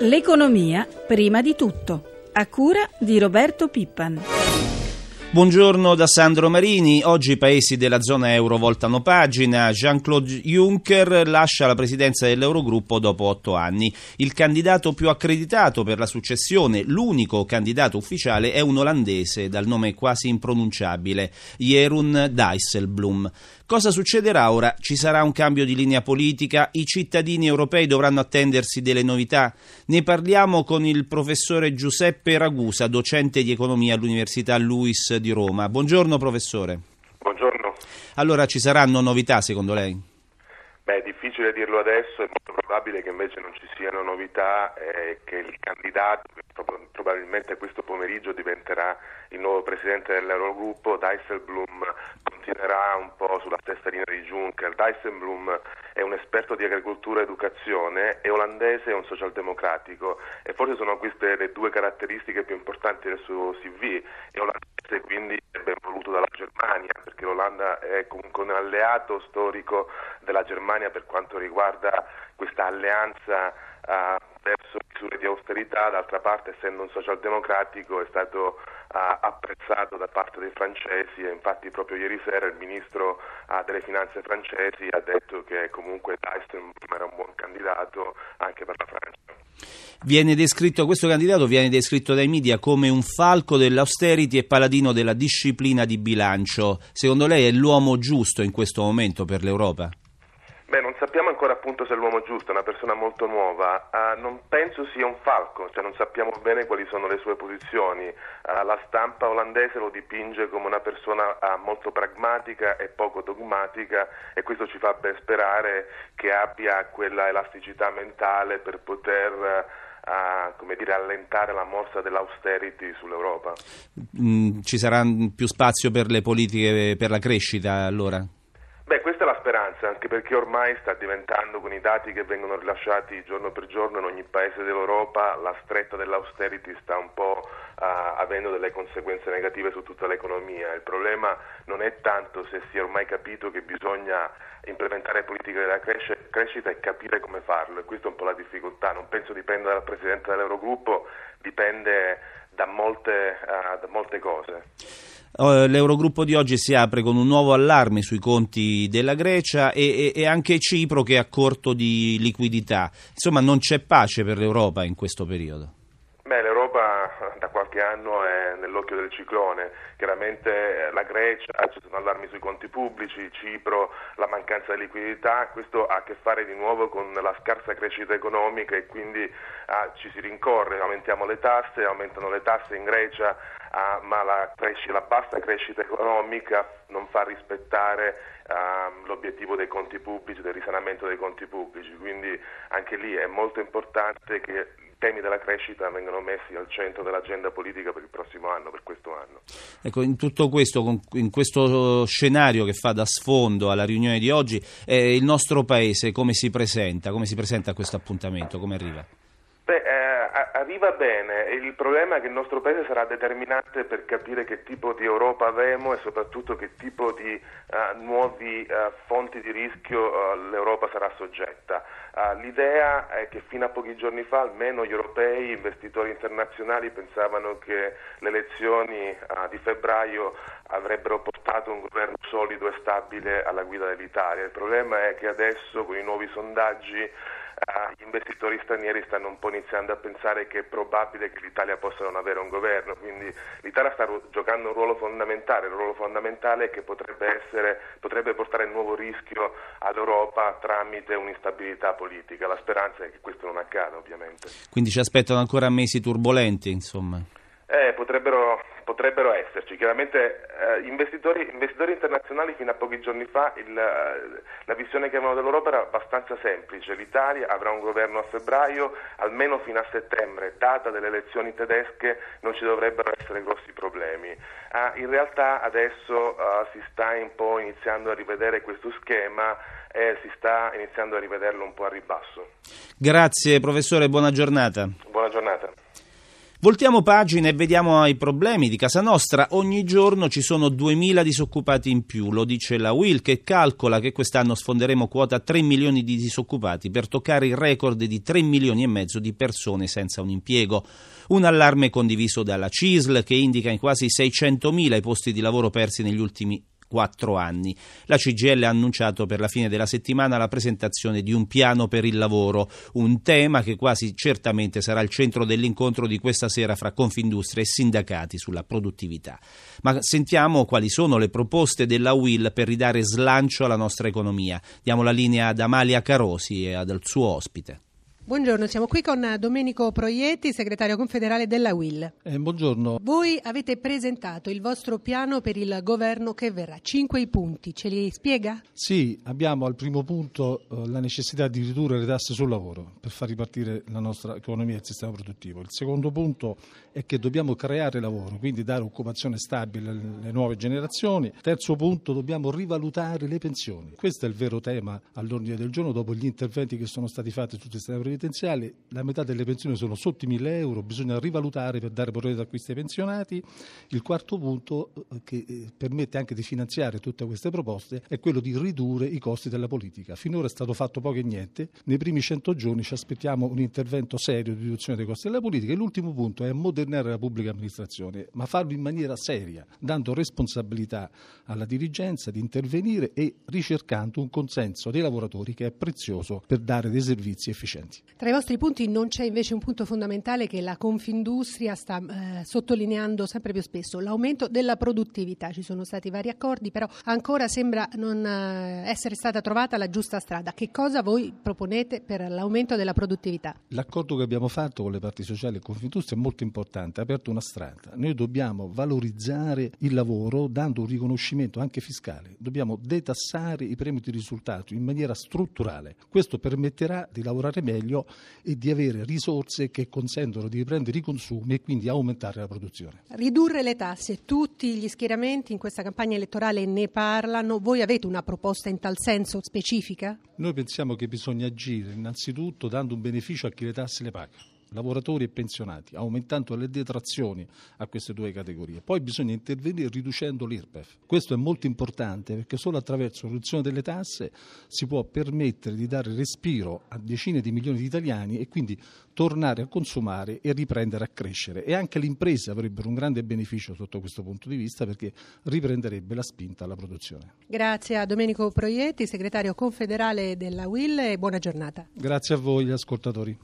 L'economia prima di tutto, a cura di Roberto Pippan. Buongiorno da Sandro Marini. Oggi i paesi della zona euro voltano pagina. Jean-Claude Juncker lascia la presidenza dell'Eurogruppo dopo 8 anni. Il candidato più accreditato per la successione, l'unico candidato ufficiale, è un olandese dal nome quasi impronunciabile, Jeroen Dijsselbloem. Cosa succederà ora? Ci sarà un cambio di linea politica? I cittadini europei dovranno attendersi delle novità? Ne parliamo con il professore Giuseppe Ragusa, docente di economia all'Università Luiss di Roma. Buongiorno professore. Buongiorno. Allora, ci saranno novità secondo lei? Beh, è difficile dirlo adesso, è molto probabile che invece non ci siano novità e che il candidato, probabilmente questo pomeriggio, diventerà il nuovo presidente dell'Eurogruppo. Dijsselbloem continuerà un po' sulla stessa linea di Juncker. Dijsselbloem è un esperto di agricoltura ed educazione, è olandese e un socialdemocratico, e forse sono queste le due caratteristiche più importanti del suo CV. È olandese, quindi è ben voluto dalla Germania, perché l'Olanda è comunque un alleato storico della Germania per quanto riguarda questa alleanza verso misure di austerità. D'altra parte, essendo un socialdemocratico, è stato apprezzato da parte dei francesi, e infatti proprio ieri sera il ministro delle finanze francesi ha detto che comunque Dijsselbloem era un buon candidato anche per la Francia. Questo candidato viene descritto dai media come un falco dell'austerity e paladino della disciplina di bilancio. Secondo lei è l'uomo giusto in questo momento per l'Europa? Beh, non sappiamo ancora appunto se è l'uomo giusto, è una persona molto nuova, non penso sia un falco, cioè non sappiamo bene quali sono le sue posizioni. La stampa olandese lo dipinge come una persona molto pragmatica e poco dogmatica, e questo ci fa ben sperare che abbia quella elasticità mentale per poter allentare la morsa dell'austerity sull'Europa. Ci sarà più spazio per le politiche per la crescita allora? Beh, questa è la speranza, anche perché ormai sta diventando, con i dati che vengono rilasciati giorno per giorno in ogni paese dell'Europa, la stretta dell'austerity sta un po' avendo delle conseguenze negative su tutta l'economia. Il problema non è tanto se si è ormai capito che bisogna implementare politiche della crescita e capire come farlo, e questa è un po' la difficoltà. Non penso dipenda dal presidente dell'Eurogruppo, dipende da molte cose. L'Eurogruppo di oggi si apre con un nuovo allarme sui conti della Grecia e anche Cipro, che è a corto di liquidità. Insomma, non c'è pace per l'Europa in questo periodo. Beh, l'Europa da qualche anno è nell'occhio del ciclone. Chiaramente la Grecia, ci sono allarmi sui conti pubblici, Cipro, la mancanza di liquidità. Questo ha a che fare di nuovo con la scarsa crescita economica, e quindi ci si rincorre, aumentano le tasse in Grecia, ma la bassa crescita economica non fa rispettare l'obiettivo dei conti pubblici, del risanamento dei conti pubblici. Quindi anche lì è molto importante che i temi della crescita vengano messi al centro dell'agenda politica per il prossimo anno, per questo anno. Ecco, in tutto questo, in questo scenario che fa da sfondo alla riunione di oggi, il nostro Paese come si presenta? Come si presenta a questo appuntamento? Come arriva? Arriva bene. Il problema è che il nostro paese sarà determinante per capire che tipo di Europa avremo e soprattutto che tipo di nuovi fonti di rischio l'Europa sarà soggetta. L'idea è che fino a pochi giorni fa almeno gli europei, investitori internazionali, pensavano che le elezioni di febbraio avrebbero portato un governo solido e stabile alla guida dell'Italia. Il problema è che adesso, con i nuovi sondaggi, gli investitori stranieri stanno un po' iniziando a pensare che è probabile che l'Italia possa non avere un governo. Quindi l'Italia sta giocando un ruolo fondamentale che potrebbe portare nuovo rischio all'Europa tramite un'instabilità politica. La speranza è che questo non accada, ovviamente. Quindi ci aspettano ancora mesi turbolenti, insomma. Potrebbero esserci. Chiaramente investitori internazionali fino a pochi giorni fa la visione che avevano dell'Europa era abbastanza semplice: l'Italia avrà un governo a febbraio, almeno fino a settembre, data delle elezioni tedesche, non ci dovrebbero essere grossi problemi. In realtà adesso si sta un po' iniziando a rivedere questo schema e si sta iniziando a rivederlo un po' a ribasso. Grazie professore, buona giornata. Buona giornata. Voltiamo pagina e vediamo i problemi di casa nostra. Ogni giorno ci sono 2.000 disoccupati in più, lo dice la UIL, che calcola che quest'anno sfonderemo quota 3 milioni di disoccupati per toccare il record di 3 milioni e mezzo di persone senza un impiego. Un allarme condiviso dalla CISL, che indica in quasi 600.000 i posti di lavoro persi negli ultimi 4 anni. La CGIL ha annunciato per la fine della settimana la presentazione di un piano per il lavoro, un tema che quasi certamente sarà il centro dell'incontro di questa sera fra Confindustria e sindacati sulla produttività. Ma sentiamo quali sono le proposte della UIL per ridare slancio alla nostra economia. Diamo la linea ad Amalia Carosi e al suo ospite. Buongiorno, siamo qui con Domenico Proietti, segretario confederale della UIL. Buongiorno. Voi avete presentato il vostro piano per il governo che verrà. 5 punti, ce li spiega? Sì, abbiamo al primo punto la necessità di ridurre le tasse sul lavoro per far ripartire la nostra economia e il sistema produttivo. Il secondo punto è che dobbiamo creare lavoro, quindi dare occupazione stabile alle nuove generazioni. Terzo punto, dobbiamo rivalutare le pensioni. Questo è il vero tema all'ordine del giorno dopo gli interventi che sono stati fatti sul sistema produttivo. La metà delle pensioni sono sotto i 1.000 euro, bisogna rivalutare per dare potere d'acquisto ai pensionati. Il quarto punto, che permette anche di finanziare tutte queste proposte, è quello di ridurre i costi della politica. Finora è stato fatto poco e niente, nei primi 100 giorni ci aspettiamo un intervento serio di riduzione dei costi della politica. E l'ultimo punto è modernare la pubblica amministrazione, ma farlo in maniera seria, dando responsabilità alla dirigenza di intervenire e ricercando un consenso dei lavoratori che è prezioso per dare dei servizi efficienti. Tra i vostri punti non c'è invece un punto fondamentale che la Confindustria sta sottolineando sempre più spesso, l'aumento della produttività. Ci sono stati vari accordi, però ancora sembra non essere stata trovata la giusta strada. Che cosa voi proponete per l'aumento della produttività? L'accordo che abbiamo fatto con le parti sociali e Confindustria è molto importante, ha aperto una strada. Noi dobbiamo valorizzare il lavoro dando un riconoscimento anche fiscale, dobbiamo detassare i premi di risultato in maniera strutturale. Questo permetterà di lavorare meglio e di avere risorse che consentono di riprendere i consumi e quindi aumentare la produzione. Ridurre le tasse, tutti gli schieramenti in questa campagna elettorale ne parlano. Voi avete una proposta in tal senso specifica? Noi pensiamo che bisogna agire innanzitutto dando un beneficio a chi le tasse le paga, lavoratori e pensionati, aumentando le detrazioni a queste due categorie. Poi bisogna intervenire riducendo l'IRPEF. Questo è molto importante perché solo attraverso la riduzione delle tasse si può permettere di dare respiro a decine di milioni di italiani e quindi tornare a consumare e riprendere a crescere. E anche le imprese avrebbero un grande beneficio sotto questo punto di vista perché riprenderebbe la spinta alla produzione. Grazie a Domenico Proietti, segretario confederale della UIL, e buona giornata. Grazie a voi, gli ascoltatori.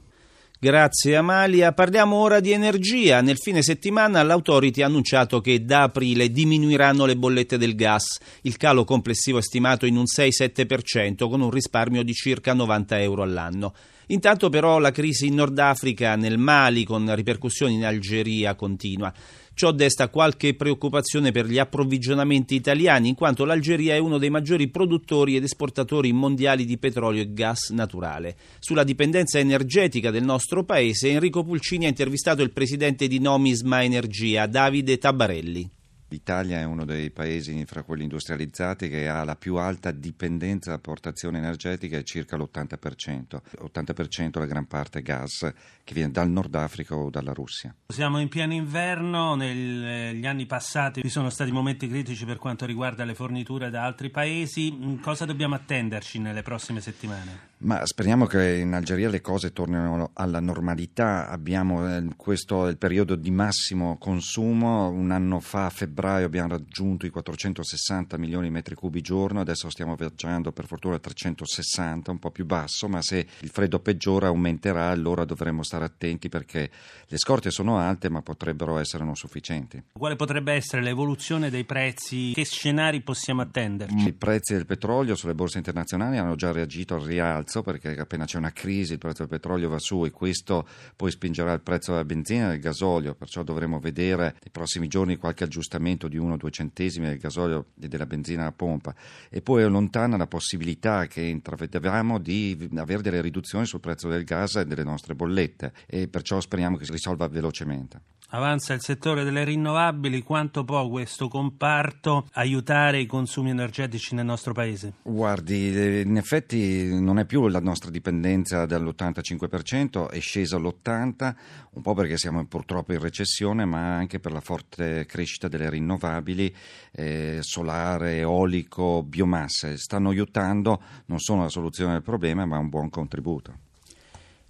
Grazie Amalia. Parliamo ora di energia. Nel fine settimana l'Authority ha annunciato che da aprile diminuiranno le bollette del gas. Il calo complessivo è stimato in un 6-7% con un risparmio di circa 90 euro all'anno. Intanto però la crisi in Nord Africa, nel Mali, con ripercussioni in Algeria, continua. Ciò desta qualche preoccupazione per gli approvvigionamenti italiani, in quanto l'Algeria è uno dei maggiori produttori ed esportatori mondiali di petrolio e gas naturale. Sulla dipendenza energetica del nostro paese, Enrico Pulcini ha intervistato il presidente di Nomisma Energia, Davide Tabarelli. L'Italia è uno dei paesi fra quelli industrializzati che ha la più alta dipendenza da importazione energetica, è circa l'80%. L'80% la gran parte è gas che viene dal Nord Africa o dalla Russia. Siamo in pieno inverno, negli anni passati ci sono stati momenti critici per quanto riguarda le forniture da altri paesi. Cosa dobbiamo attenderci nelle prossime settimane? Ma speriamo che in Algeria le cose tornino alla normalità. Abbiamo questo il periodo di massimo consumo. Un anno fa, a febbraio, abbiamo raggiunto i 460 milioni di metri cubi giorno, adesso stiamo viaggiando per fortuna a 360, un po' più basso, ma se il freddo peggiora aumenterà, allora dovremo stare attenti perché le scorte sono alte ma potrebbero essere non sufficienti. Quale potrebbe essere l'evoluzione dei prezzi? Che scenari possiamo attenderci? I prezzi del petrolio sulle borse internazionali hanno già reagito al rialzo, perché appena c'è una crisi il prezzo del petrolio va su e questo poi spingerà il prezzo della benzina e del gasolio, perciò dovremo vedere nei prossimi giorni qualche aggiustamento di 1 o 2 centesimi del gasolio e della benzina alla pompa. E poi è lontana la possibilità che intravedevamo di avere delle riduzioni sul prezzo del gas e delle nostre bollette, e perciò speriamo che si risolva velocemente. Avanza il settore delle rinnovabili, quanto può questo comparto aiutare i consumi energetici nel nostro paese? Guardi, in effetti non è più la nostra dipendenza dall'85%, è scesa all'80%, un po' perché siamo purtroppo in recessione, ma anche per la forte crescita delle rinnovabili, solare, eolico, biomasse. Stanno aiutando, non sono la soluzione del problema, ma un buon contributo.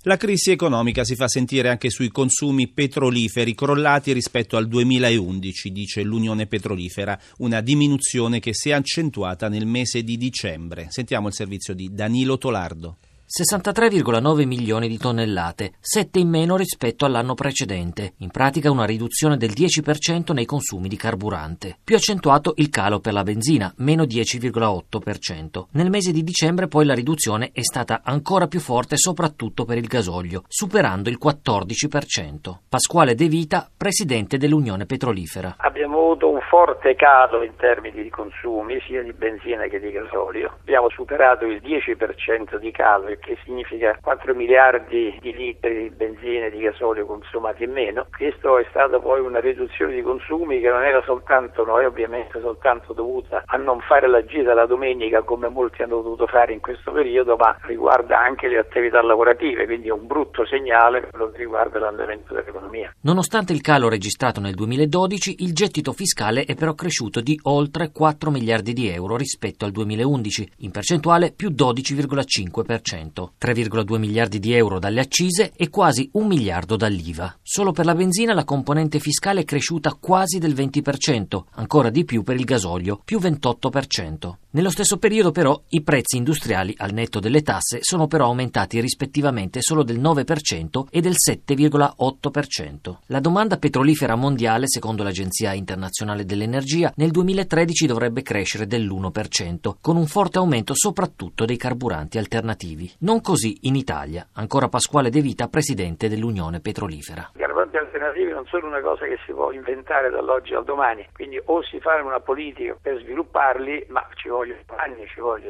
La crisi economica si fa sentire anche sui consumi petroliferi, crollati rispetto al 2011, dice l'Unione Petrolifera, una diminuzione che si è accentuata nel mese di dicembre. Sentiamo il servizio di Danilo Tolardo. 63,9 milioni di tonnellate, 7 in meno rispetto all'anno precedente, in pratica una riduzione del 10% nei consumi di carburante. Più accentuato il calo per la benzina, meno 10,8%. Nel mese di dicembre poi la riduzione è stata ancora più forte soprattutto per il gasolio, superando il 14%. Pasquale De Vita, presidente dell'Unione Petrolifera. Abbiamo avuto un forte calo in termini di consumi, sia di benzina che di gasolio. Abbiamo superato il 10% di calo, che significa 4 miliardi di litri di benzina e di gasolio consumati in meno. Questo è stato poi una riduzione di consumi che non era soltanto, noi ovviamente soltanto dovuta a non fare la gita la domenica come molti hanno dovuto fare in questo periodo, ma riguarda anche le attività lavorative, quindi è un brutto segnale per quanto riguarda l'andamento dell'economia. Nonostante il calo registrato nel 2012, il gettito fiscale è però cresciuto di oltre 4 miliardi di euro rispetto al 2011, in percentuale più 12,5%. 3,2 miliardi di euro dalle accise e quasi 1 miliardo dall'IVA. Solo per la benzina la componente fiscale è cresciuta quasi del 20%, ancora di più per il gasolio, più 28%. Nello stesso periodo però i prezzi industriali al netto delle tasse sono però aumentati rispettivamente solo del 9% e del 7,8%. La domanda petrolifera mondiale, secondo l'Agenzia Internazionale dell'Energia, nel 2013 dovrebbe crescere dell'1%, con un forte aumento soprattutto dei carburanti alternativi. Non così in Italia, ancora Pasquale De Vita, presidente dell'Unione Petrolifera. I carburanti alternativi non sono una cosa che si può inventare dall'oggi al domani, quindi o si fa una politica per svilupparli, ma ci vogliono anni,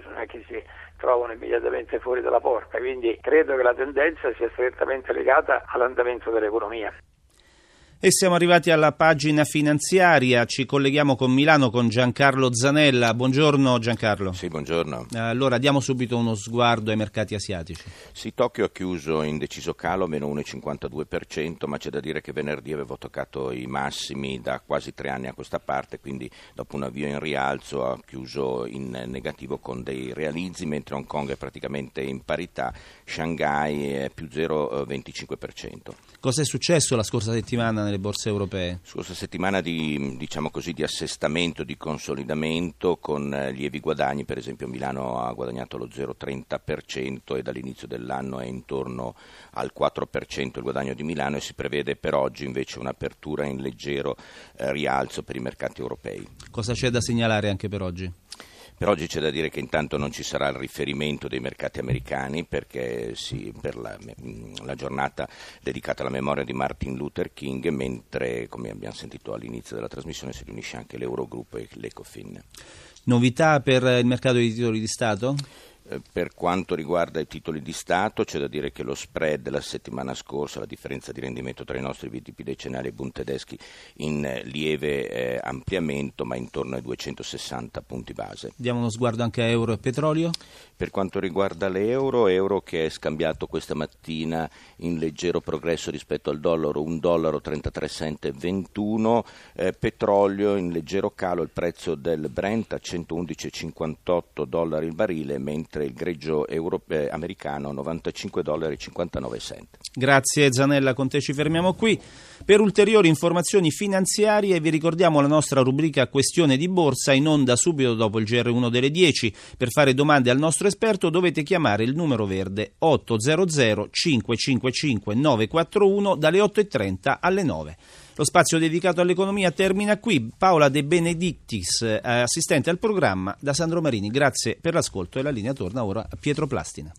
non è che si trovano immediatamente fuori dalla porta, quindi credo che la tendenza sia strettamente legata all'andamento dell'economia. E siamo arrivati alla pagina finanziaria, ci colleghiamo con Milano con Giancarlo Zanella. Buongiorno Giancarlo. Sì, buongiorno. Allora diamo subito uno sguardo ai mercati asiatici. Sì, Tokyo ha chiuso in deciso calo, meno 1,52%, ma c'è da dire che venerdì avevo toccato i massimi da quasi 3 anni a questa parte, quindi dopo un avvio in rialzo ha chiuso in negativo con dei realizzi, mentre Hong Kong è praticamente in parità, Shanghai è più 0,25%. Cos'è successo la scorsa settimana nelle borse europee? Scorsa settimana di assestamento, di consolidamento con lievi guadagni, per esempio Milano ha guadagnato lo 0,30% e dall'inizio dell'anno è intorno al 4% il guadagno di Milano e si prevede per oggi invece un'apertura in leggero rialzo per i mercati europei. Cosa c'è da segnalare anche per oggi? Per oggi c'è da dire che intanto non ci sarà il riferimento dei mercati americani perché per la giornata dedicata alla memoria di Martin Luther King, mentre come abbiamo sentito all'inizio della trasmissione si riunisce anche l'Eurogruppo e l'Ecofin. Novità per il mercato dei titoli di Stato? Per quanto riguarda i titoli di Stato c'è da dire che lo spread della settimana scorsa, la differenza di rendimento tra i nostri BTP decennali e Bund tedeschi in lieve ampliamento, ma intorno ai 260 punti base. Diamo uno sguardo anche a euro e petrolio. Per quanto riguarda l'euro, euro che è scambiato questa mattina in leggero progresso rispetto al dollaro, $1,3321, petrolio in leggero calo, il prezzo del Brent a $111,58 il barile, mentre il greggio americano $95,59. Grazie Zanella, con te ci fermiamo qui. Per ulteriori informazioni finanziarie vi ricordiamo la nostra rubrica Questione di Borsa in onda subito dopo il GR1 delle 10. Per fare domande al nostro esperto dovete chiamare il numero verde 800 555 941 dalle 8:30 alle 9. Lo spazio dedicato all'economia termina qui. Paola De Benedictis, assistente al programma, da Sandro Marini. Grazie per l'ascolto e la linea torna ora a Pietro Plastina.